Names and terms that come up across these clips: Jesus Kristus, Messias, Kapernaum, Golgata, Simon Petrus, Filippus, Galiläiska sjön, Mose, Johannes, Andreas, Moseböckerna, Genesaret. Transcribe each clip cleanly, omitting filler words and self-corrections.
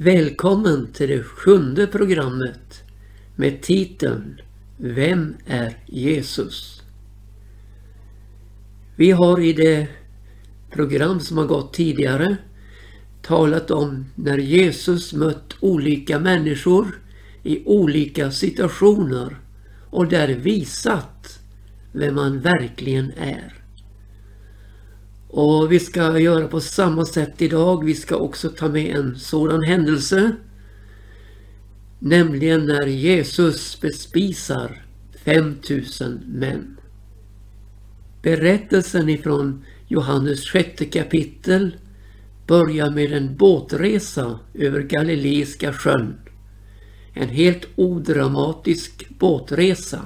Välkommen till det 7:e programmet med titeln Vem är Jesus? Vi har i det program som har gått tidigare talat om när Jesus mött olika människor i olika situationer och där visat vem man verkligen är. Och vi ska göra på samma sätt idag. Vi ska också ta med en sådan händelse, nämligen när Jesus bespisar 5000 män. Berättelsen ifrån Johannes 6 kapitel börjar med en båtresa över Galiläiska sjön. En helt odramatisk båtresa.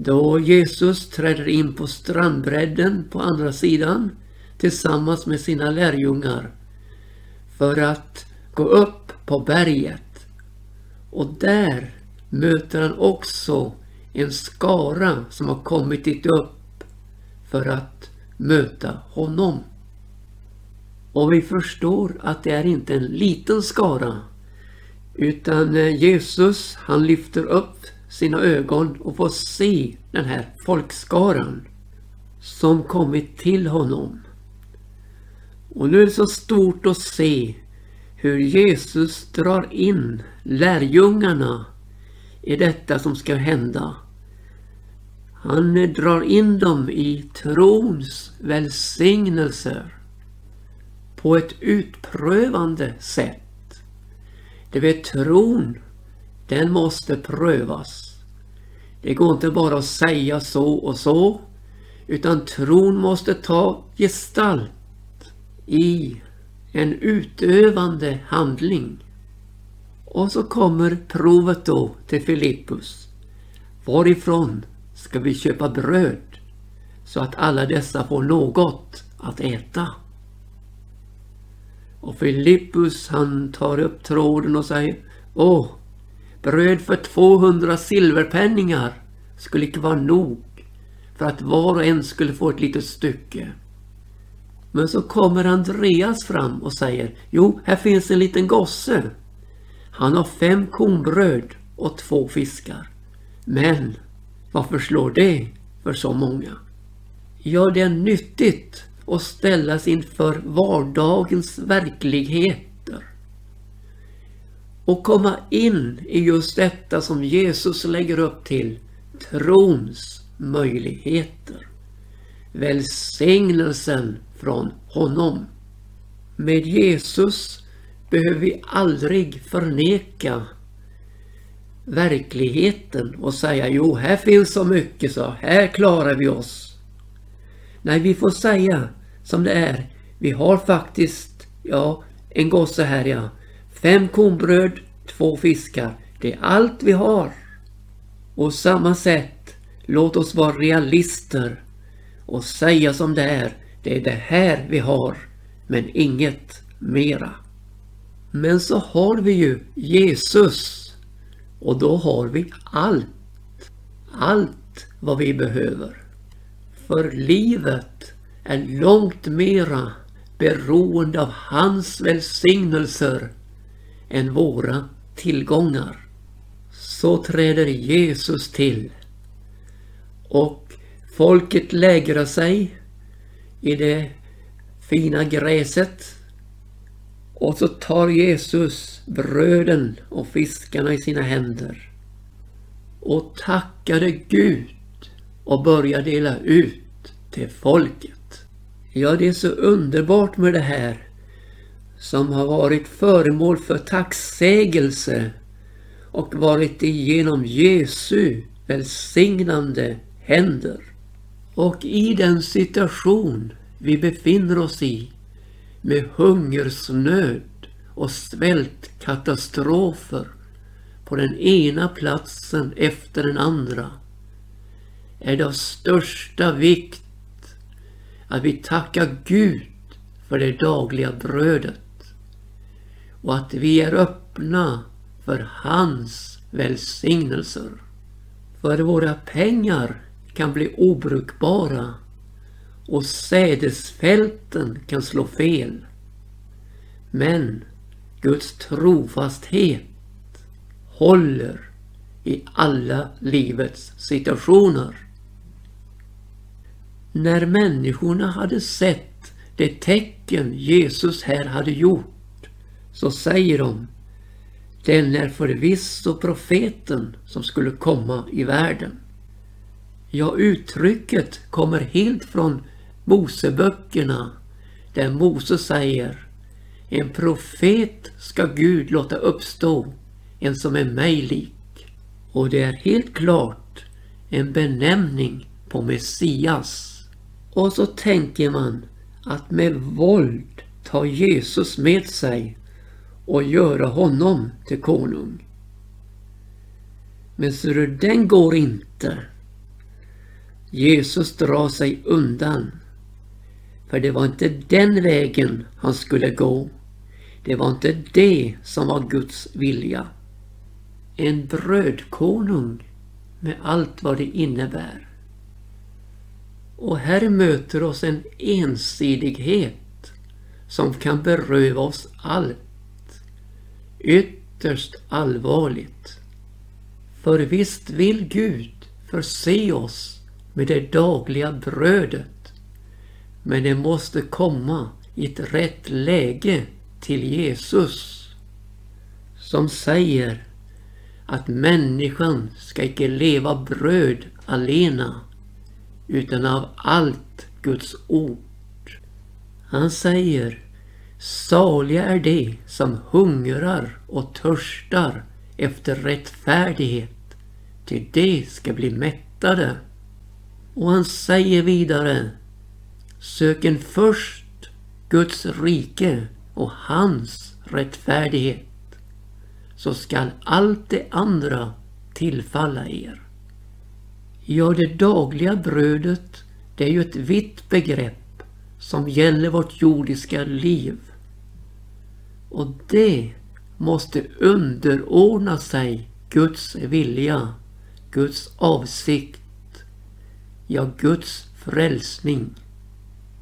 Då Jesus träder in på strandbredden på andra sidan tillsammans med sina lärjungar för att gå upp på berget. Och där möter han också en skara som har kommit dit upp för att möta honom. Och vi förstår att det är inte en liten skara, utan Jesus, han lyfter upp sina ögon och får se den här folkskaran som kommit till honom. Och nu är det så stort att se hur Jesus drar in lärjungarna i detta som ska hända. Han drar in dem i trons välsignelser på ett utprövande sätt. Det vet tron. Den måste prövas. Det går inte bara att säga så och så, utan tron måste ta gestalt i en utövande handling. Och så kommer provet då till Filippus. Varifrån ska vi köpa bröd så att alla dessa får något att äta? Och Filippus, han tar upp tråden och säger: bröd för 200 silverpenningar skulle inte vara nog för att var och en skulle få ett litet stycke. Men så kommer Andreas fram och säger: här finns en liten gosse. Han har 5 kornbröd och 2 fiskar. Men varför slår det för så många? Ja, det är nyttigt att ställas inför vardagens verklighet och komma in i just detta som Jesus lägger upp till trons möjligheter. Välsignelsen från honom. Med Jesus behöver vi aldrig förneka verkligheten och säga: här finns så mycket så här klarar vi oss. Nej, vi får säga som det är. Vi har faktiskt en gosse här, 5 kornbröd, 2 fiskar. Det är allt vi har. Och samma sätt, låt oss vara realister och säga som det är. Det är det här vi har, men inget mera. Men så har vi ju Jesus. Och då har vi allt. Allt vad vi behöver. För livet är långt mera beroende av hans välsignelser än våra tillgångar. Så träder Jesus till. Och folket lägrar sig i det fina gräset. Och så tar Jesus bröden och fiskarna i sina händer. Och tackade Gud och börjar dela ut till folket. Ja, det är så underbart med det här som har varit föremål för tacksägelse och varit igenom Jesu välsignande händer. Och i den situation vi befinner oss i, med hungersnöd och svältkatastrofer på den ena platsen efter den andra, är det av största vikt att vi tackar Gud för det dagliga brödet. Och att vi är öppna för hans välsignelser. För våra pengar kan bli obrukbara. Och sädesfälten kan slå fel. Men Guds trofasthet håller i alla livets situationer. När människorna hade sett det tecken Jesus här hade gjort, så säger de: den är förvisso profeten som skulle komma i världen. Ja, uttrycket kommer helt från Moseböckerna, där Mose säger: en profet ska Gud låta uppstå, en som är mig lik. Och det är helt klart en benämning på Messias. Och så tänker man att med våld tar Jesus med sig och göra honom till konung. Men så den går inte. Jesus drar sig undan. För det var inte den vägen han skulle gå. Det var inte det som var Guds vilja. En brödkonung med allt vad det innebär. Och här möter oss en ensidighet som kan beröva oss allt. Ytterst allvarligt. För visst vill Gud förse oss med det dagliga brödet, men det måste komma i ett rätt läge till Jesus, som säger att människan ska icke leva bröd alena, utan av allt Guds ord. Han säger: saliga är de som hungrar och törstar efter rättfärdighet, till de ska bli mättade. Och han säger vidare: söken först Guds rike och hans rättfärdighet, så skall allt det andra tillfalla er. Ja, det dagliga brödet, det är ju ett vitt begrepp som gäller vårt jordiska liv. Och det måste underordna sig Guds vilja, Guds avsikt, ja, Guds frälsning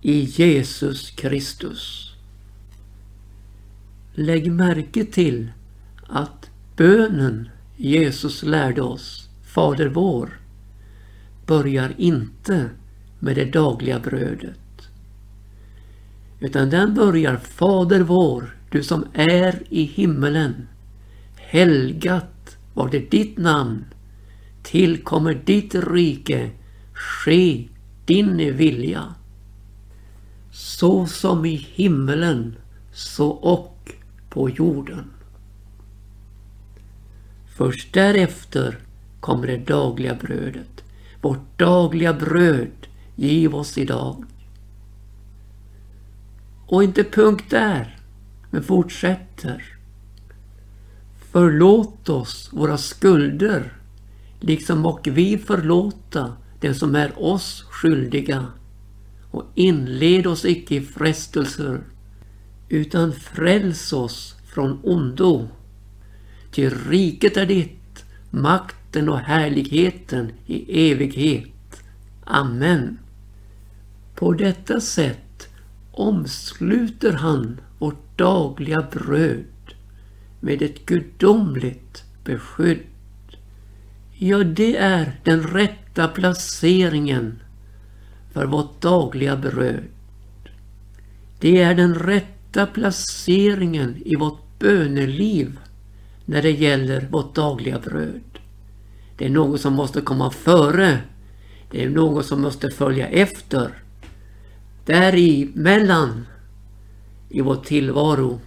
i Jesus Kristus. Lägg märke till att bönen Jesus lärde oss, Fader vår, börjar inte med det dagliga brödet, utan den börjar: Fader vår, du som är i himmelen, helgat var det ditt namn, tillkommer ditt rike, ske din vilja. Så som i himmelen, så och på jorden. Först därefter kommer det dagliga brödet. Vårt dagliga bröd giv oss idag. Och inte punkt där, men fortsätter: förlåt oss våra skulder, liksom och vi förlåta den som är oss skyldiga, och inled oss icke i frestelser, utan fräls oss från ondo. Till riket är ditt, makten och härligheten i evighet. Amen. På detta sätt omsluter han vårt dagliga bröd med ett gudomligt beskydd. Ja, det är den rätta placeringen för vårt dagliga bröd. Det är den rätta placeringen i vårt böneliv när det gäller vårt dagliga bröd. Det är något som måste komma före. Det är något som måste följa efter. Däremellan i vår tillvaro,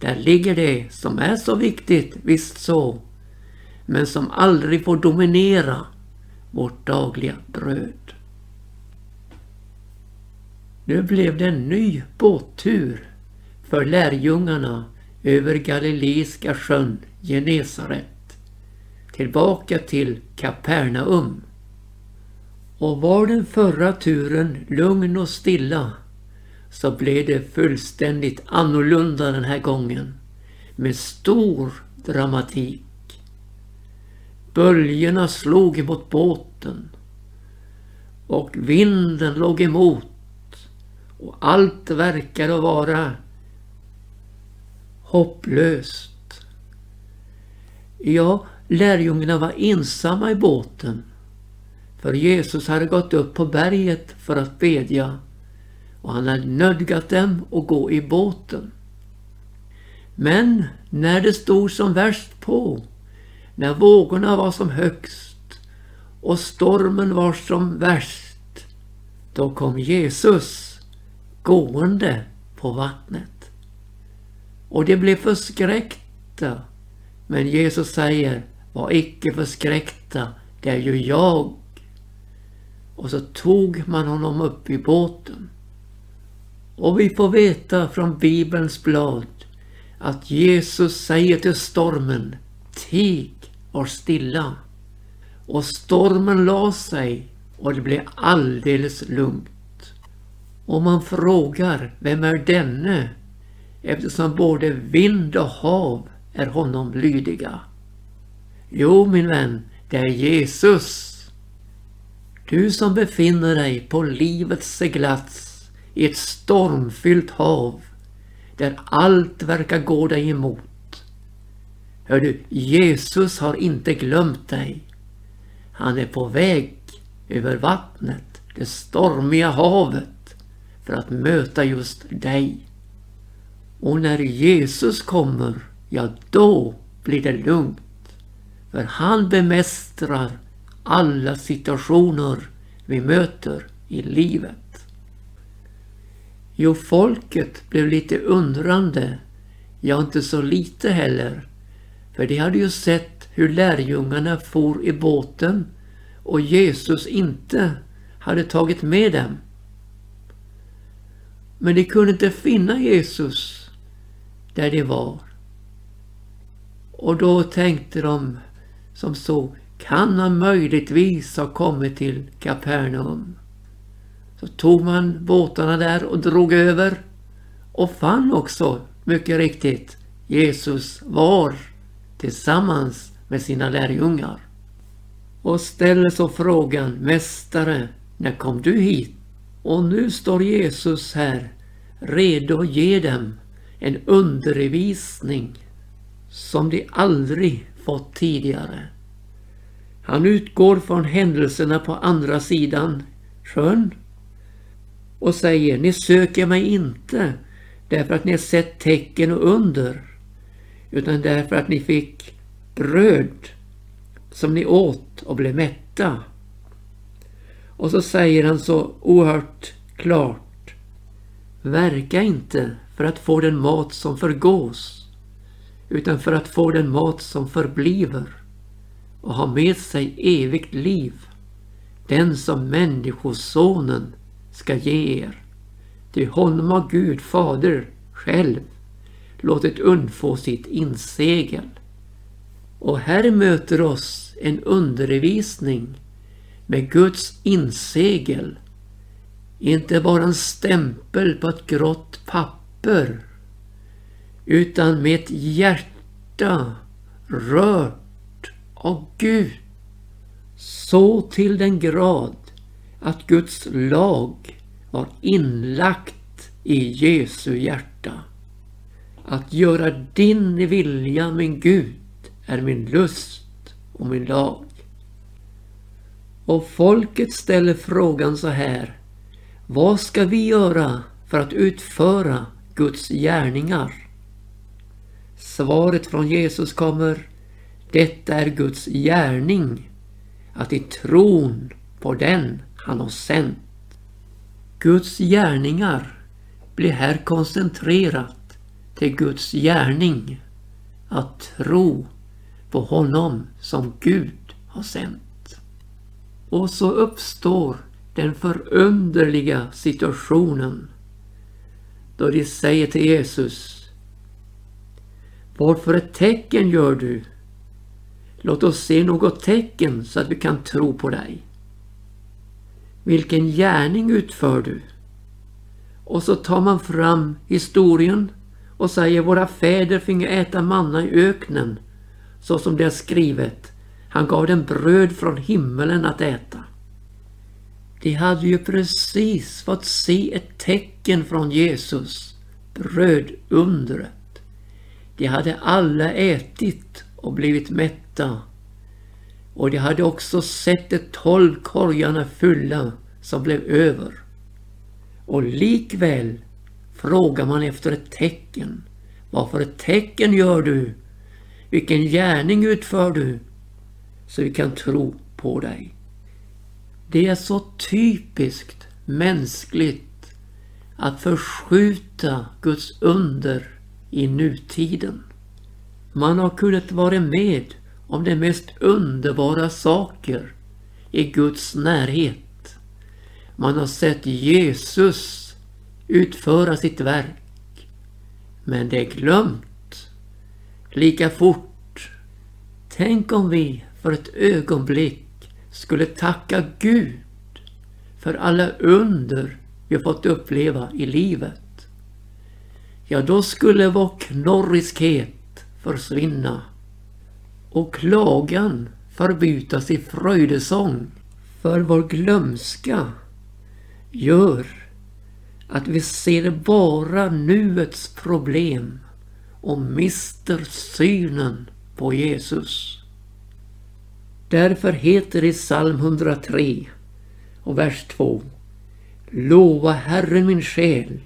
där ligger det som är så viktigt, visst så, men som aldrig får dominera vårt dagliga bröd. Nu blev det en ny båttur för lärjungarna över Galiläiska sjön, Genesaret, tillbaka till Kapernaum. Och var den förra turen lugn och stilla, så blev det fullständigt annorlunda den här gången, med stor dramatik. Böljorna slog emot båten och vinden låg emot, och allt verkade vara hopplöst. Ja, lärjungarna var ensamma i båten, för Jesus hade gått upp på berget för att bedja, och han hade nödgat dem att gå i båten. Men när det stod som värst på, när vågorna var som högst och stormen var som värst, då kom Jesus gående på vattnet. Och det blev förskräckta, men Jesus säger: var icke förskräckta, det är ju jag. Och så tog man honom upp i båten. Och vi får veta från Bibelns blad att Jesus säger till stormen: tig, var stilla. Och stormen la sig och det blev alldeles lugnt. Och man frågar: vem är denne? Eftersom både vind och hav är honom lydiga. Jo, min vän, det är Jesus. Du som befinner dig på livets seglats i ett stormfyllt hav, där allt verkar gå dig emot. Hör du, Jesus har inte glömt dig. Han är på väg över vattnet, det stormiga havet, för att möta just dig. Och när Jesus kommer, ja, då blir det lugnt. För han bemästrar alla situationer vi möter i livet. Jo, folket blev lite undrande, ja, inte så lite heller, för de hade ju sett hur lärjungarna for i båten och Jesus inte hade tagit med dem. Men de kunde inte finna Jesus där de var. Och då tänkte de som så: kan han möjligtvis ha kommit till Kapernaum? Så tog man båtarna där och drog över och fann också mycket riktigt Jesus var tillsammans med sina lärjungar. Och ställde så frågan: mästare, när kom du hit? Och nu står Jesus här redo att ge dem en undervisning som de aldrig fått tidigare. Han utgår från händelserna på andra sidan sjön och säger: ni söker mig inte därför att ni har sett tecken och under, utan därför att ni fick bröd som ni åt och blev mätta. Och så säger han så oerhört klart: verka inte för att få den mat som förgås, utan för att få den mat som förbliver och har med sig evigt liv, den som människosonen ska ge er. Till honom har Gud fader själv låtit undfå sitt insegel. Och här möter oss en undervisning med Guds insegel, inte bara en stämpel på ett grått papper, utan med ett hjärta rört av Gud så till den grad att Guds lag var inlagt i Jesu hjärta. Att göra din vilja, min Gud, är min lust och min lag. Och folket ställer frågan så här: vad ska vi göra för att utföra Guds gärningar? Svaret från Jesus kommer: detta är Guds gärning, att i tron på den han har sänt. Guds gärningar blir här koncentrerat till Guds gärning, att tro på honom som Gud har sänt. Och så uppstår den förunderliga situationen då de säger till Jesus: vad för ett tecken gör du? Låt oss se något tecken så att vi kan tro på dig. Vilken gärning utför du? Och så tar man fram historien och säger: våra fäder finge äta manna i öknen, så som det är skrivet. Han gav dem bröd från himmelen att äta. De hade ju precis fått se ett tecken från Jesus, brödundret. De hade alla ätit och blivit mätta, och de hade också sett de 12 korgarna fulla som blev över. Och likväl frågar man efter ett tecken. Varför ett tecken gör du? Vilken gärning utför du? Så vi kan tro på dig. Det är så typiskt mänskligt att förskjuta Guds under i nutiden. Man har kunnat vara med om de mest underbara saker i Guds närhet. Man har sett Jesus utföra sitt verk. Men det är glömt lika fort. Tänk om vi för ett ögonblick skulle tacka Gud för alla under vi har fått uppleva i livet. Ja, då skulle vår knorriskhet försvinna och klagan förbytas i fröjdesång. För vår glömska gör att vi ser bara nuets problem och mister synen på Jesus. Därför heter det i psalm 103 och vers 2: Lova Herren min själ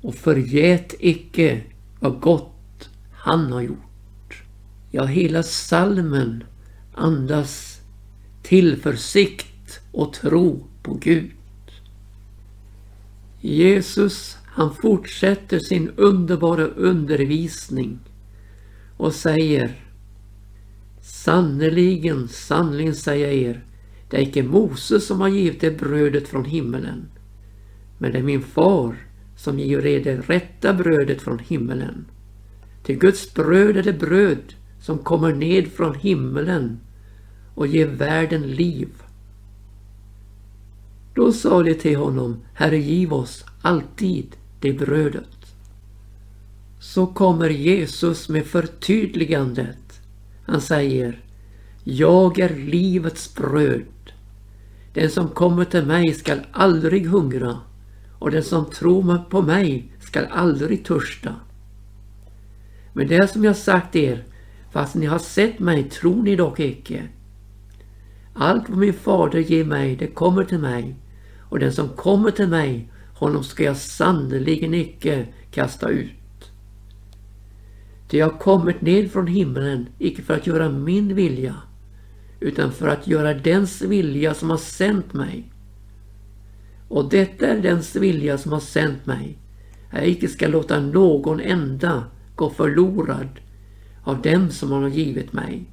och förgät icke vad gott han har gjort. Ja, hela psalmen andas tillförsikt och tro på Gud. Jesus, han fortsätter sin underbara undervisning och säger: Sannerligen, sannerligen säger jag er, det är icke Moses som har givit er brödet från himmelen, men det är min far som ger er det rätta brödet från himmelen. Till Guds bröd är det bröd som kommer ned från himmelen och ger världen liv. Då sa de till honom: Herre, giv oss alltid det brödet. Så kommer Jesus med förtydligandet. Han säger: Jag är livets bröd. Den som kommer till mig ska aldrig hungra, och den som tror på mig ska aldrig törsta. Men det som jag sagt er, fast ni har sett mig, tror ni dock icke. Allt vad min fader ger mig, det kommer till mig, och den som kommer till mig, honom ska jag sannerligen icke kasta ut. Ty jag har kommit ned från himlen, icke för att göra min vilja, utan för att göra dens vilja som har sänt mig. Och detta är dens vilja som har sänt mig, att jag icke ska låta någon enda gå förlorad av dem som han har givit mig,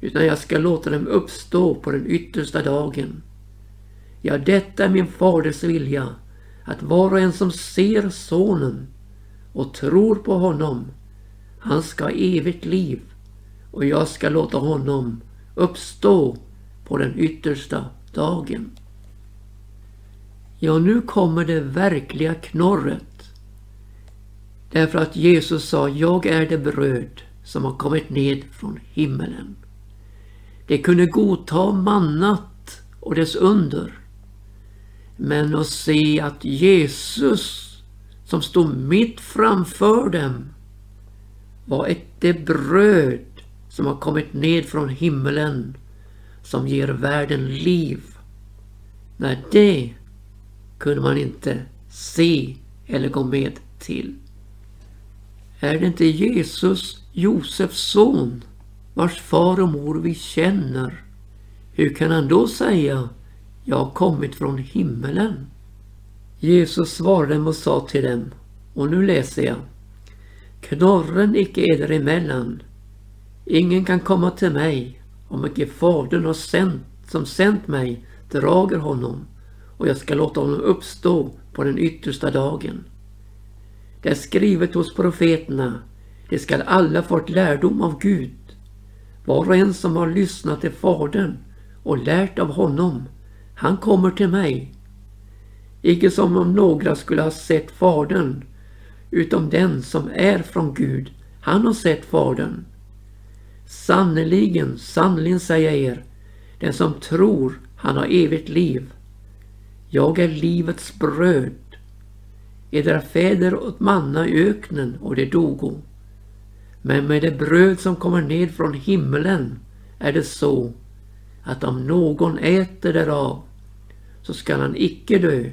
utan jag ska låta dem uppstå på den yttersta dagen. Ja, detta är min faders vilja, att var och en som ser sonen och tror på honom, han ska ha evigt liv, och jag ska låta honom uppstå på den yttersta dagen. Ja, nu kommer det verkliga knorret. Därför att Jesus sa: Jag är det bröd som har kommit ned från himmelen. Det kunde godta mannat och dess under, men att se att Jesus som stod mitt framför dem var ett bröd som har kommit ned från himmelen, som ger världen liv. Nej, det kunde man inte se eller gå med till. Är det inte Jesus, Josefs son, vars far och mor vi känner? Hur kan han då säga: Jag har kommit från himmelen? Jesus svarade dem och sa till dem, och nu läser jag: Knorren icke eder emellan. Ingen kan komma till mig om icke fadern som sänt mig drager honom, och jag ska låta honom uppstå på den yttersta dagen. Det är skrivet hos profeterna, det ska alla fått lärdom av Gud. Var och en som har lyssnat till fadern och lärt av honom, han kommer till mig. Icke som om några skulle ha sett fadern, utom den som är från Gud, han har sett fadern. Sannerligen, sannerligen säger jag er, den som tror, han har evigt liv. Jag är livets bröd. Edra fäder åt manna i öknen, och det dogo. Men med det bröd som kommer ned från himlen är det så att om någon äter därav så skall han icke dö.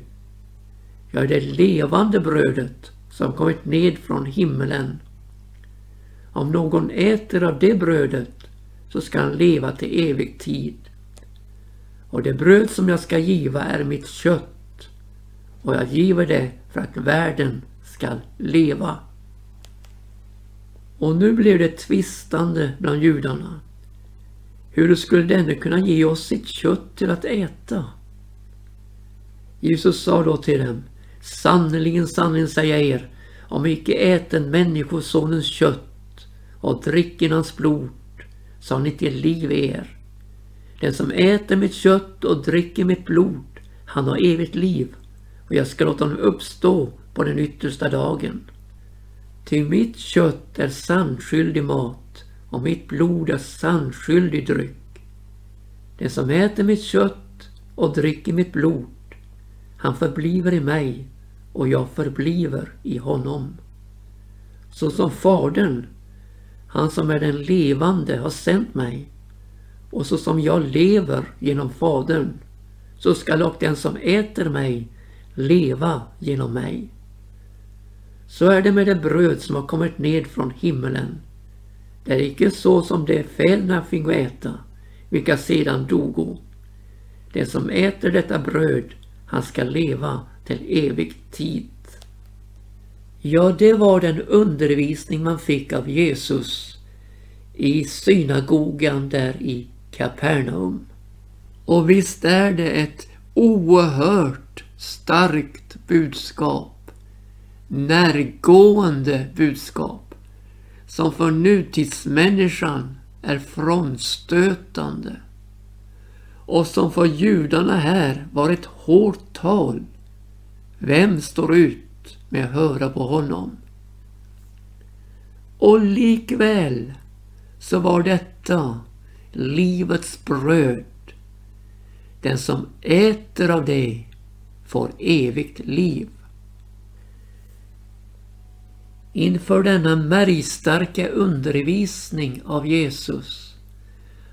Ja, det levande brödet som kommit ned från himlen. Om någon äter av det brödet så ska han leva till evig tid. Och det bröd som jag ska giva är mitt kött, och jag giver det för att världen ska leva. Och nu blev det tvistande bland judarna. Hur skulle denne kunna ge oss sitt kött till att äta? Jesus sa då till dem: sannerligen, sannerligen säger jag er, om icke äter människosonens kött och dricker hans blod, så har ni till liv er. Den som äter mitt kött och dricker mitt blod, han har evigt liv, och jag ska låta honom uppstå på den yttersta dagen. Ty mitt kött är sannskyldig mat, och mitt blod är sannskyldig dryck. Den som äter mitt kött och dricker mitt blod, han förbliver i mig, och jag förbliver i honom. Så som Fadern, han som är den levande, har sänt mig, och så som jag lever genom Fadern, så skall också den som äter mig leva genom mig. Så är det med det bröd som har kommit ned från himlen. Det är icke så som det fäderna fingo äta, vilka sedan dogo. Den som äter detta bröd, han ska leva till evig tid. Ja, det var den undervisning man fick av Jesus i synagogan där i Kapernaum. Och visst är det ett oerhört starkt budskap, närgående budskap, som för nutidsmänniskan är frånstötande, och som för judarna här var ett hårt tal. Vem står ut med att höra på honom? Och likväl så var detta livets bröd. Den som äter av det får evigt liv. Inför denna märgstarka undervisning av Jesus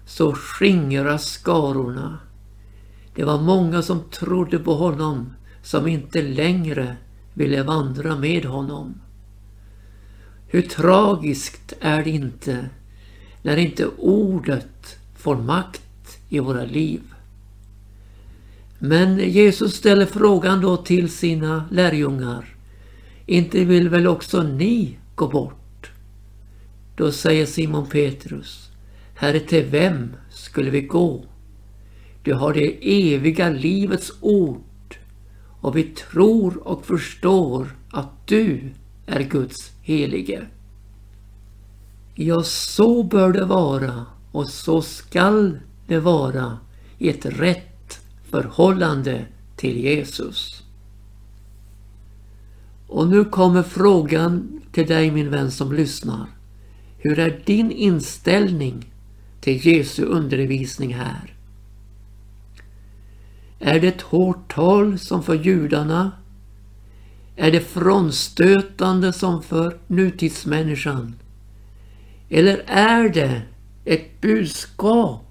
så skingras skarorna. Det var många som trodde på honom, som inte längre ville vandra med honom. Hur tragiskt är det inte när inte ordet får makt i våra liv. Men Jesus ställer frågan då till sina lärjungar: inte vill väl också ni gå bort? Då säger Simon Petrus: Herre, till vem skulle vi gå? Du har det eviga livets ord, och vi tror och förstår att du är Guds helige. Ja, så bör det vara, och så skall det vara i ett rätt förhållande till Jesus. Och nu kommer frågan till dig, min vän som lyssnar. Hur är din inställning till Jesu undervisning här? Är det ett hårt tal som för judarna? Är det frånstötande som för nutidsmänniskan? Eller är det ett budskap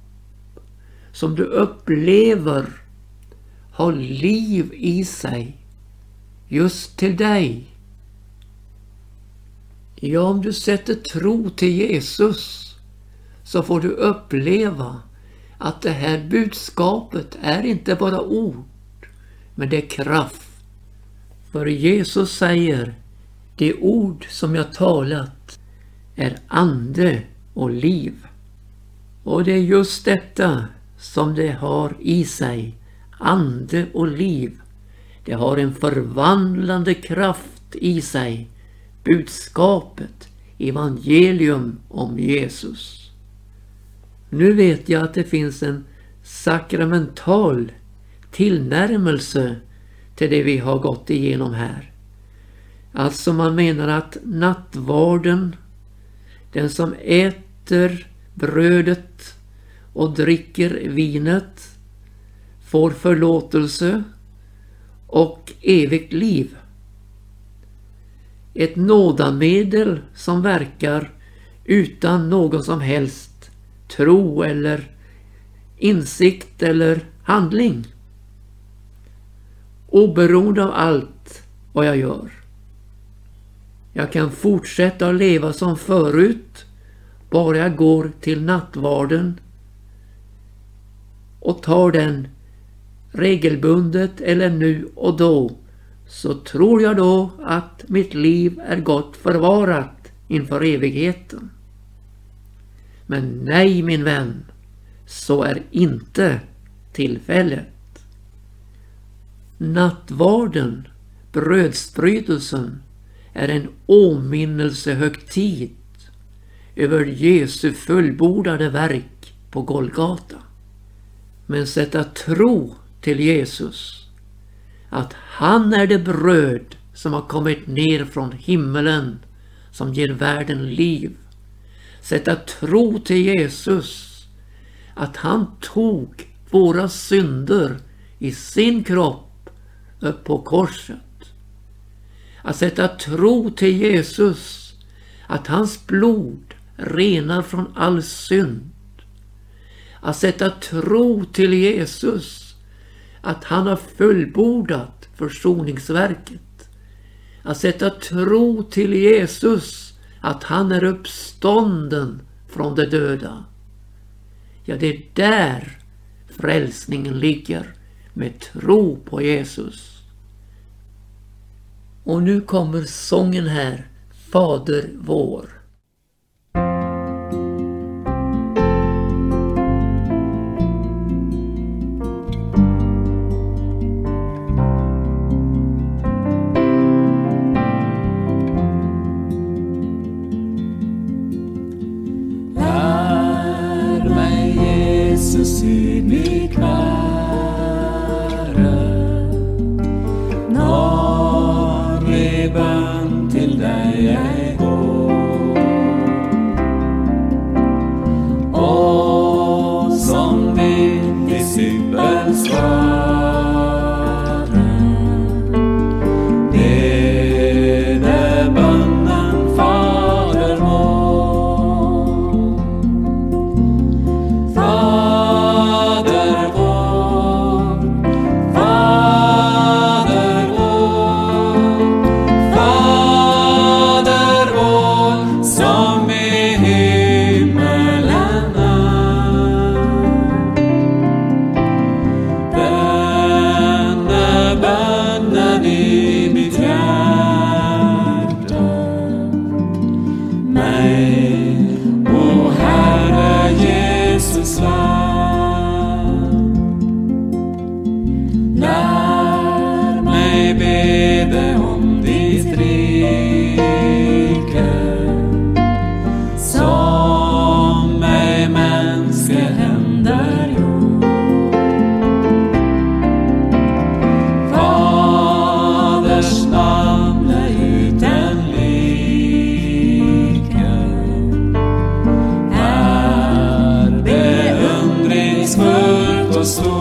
som du upplever har liv i sig just till dig? Ja, om du sätter tro till Jesus, så får du uppleva att det här budskapet är inte bara ord, men det är kraft. För Jesus säger: det ord som jag talat är ande och liv. Och det är just detta som det har i sig, ande och liv. Det har en förvandlande kraft i sig, budskapet, evangelium om Jesus. Nu vet jag att det finns en sakramental tillnärmelse till det vi har gått igenom här. Alltså, man menar att nattvarden, den som äter brödet och dricker vinet, får förlåtelse och evigt liv. Ett nådamedel som verkar utan någon som helst tro eller insikt eller handling. Oberoende av allt vad jag gör. Jag kan fortsätta att leva som förut, bara jag går till nattvarden och tar den regelbundet eller nu och då, så tror jag då att mitt liv är gott förvarat inför evigheten. Men nej, min vän, så är inte tillfället. Nattvarden, brödsbrytelsen, är en åminnelsehögtid över Jesu fullbordade verk på Golgata. Men sätta tro till Jesus, att han är det bröd som har kommit ner från himmelen, som ger världen liv. Sätta tro till Jesus, att han tog våra synder i sin kropp upp på korset. Att sätta tro till Jesus, att hans blod renar från all synd. Att sätta tro till Jesus, att han har fullbordat försoningsverket. Att sätta tro till Jesus, att han är uppstånden från de döda. Ja, det är där frälsningen ligger, med tro på Jesus. Och nu kommer sången här, Fader vår. Lär mig Jesus i mitt värre. Band till dig jag går, och som vid discipelns värld, det är banden Fader vår. Fader vår, so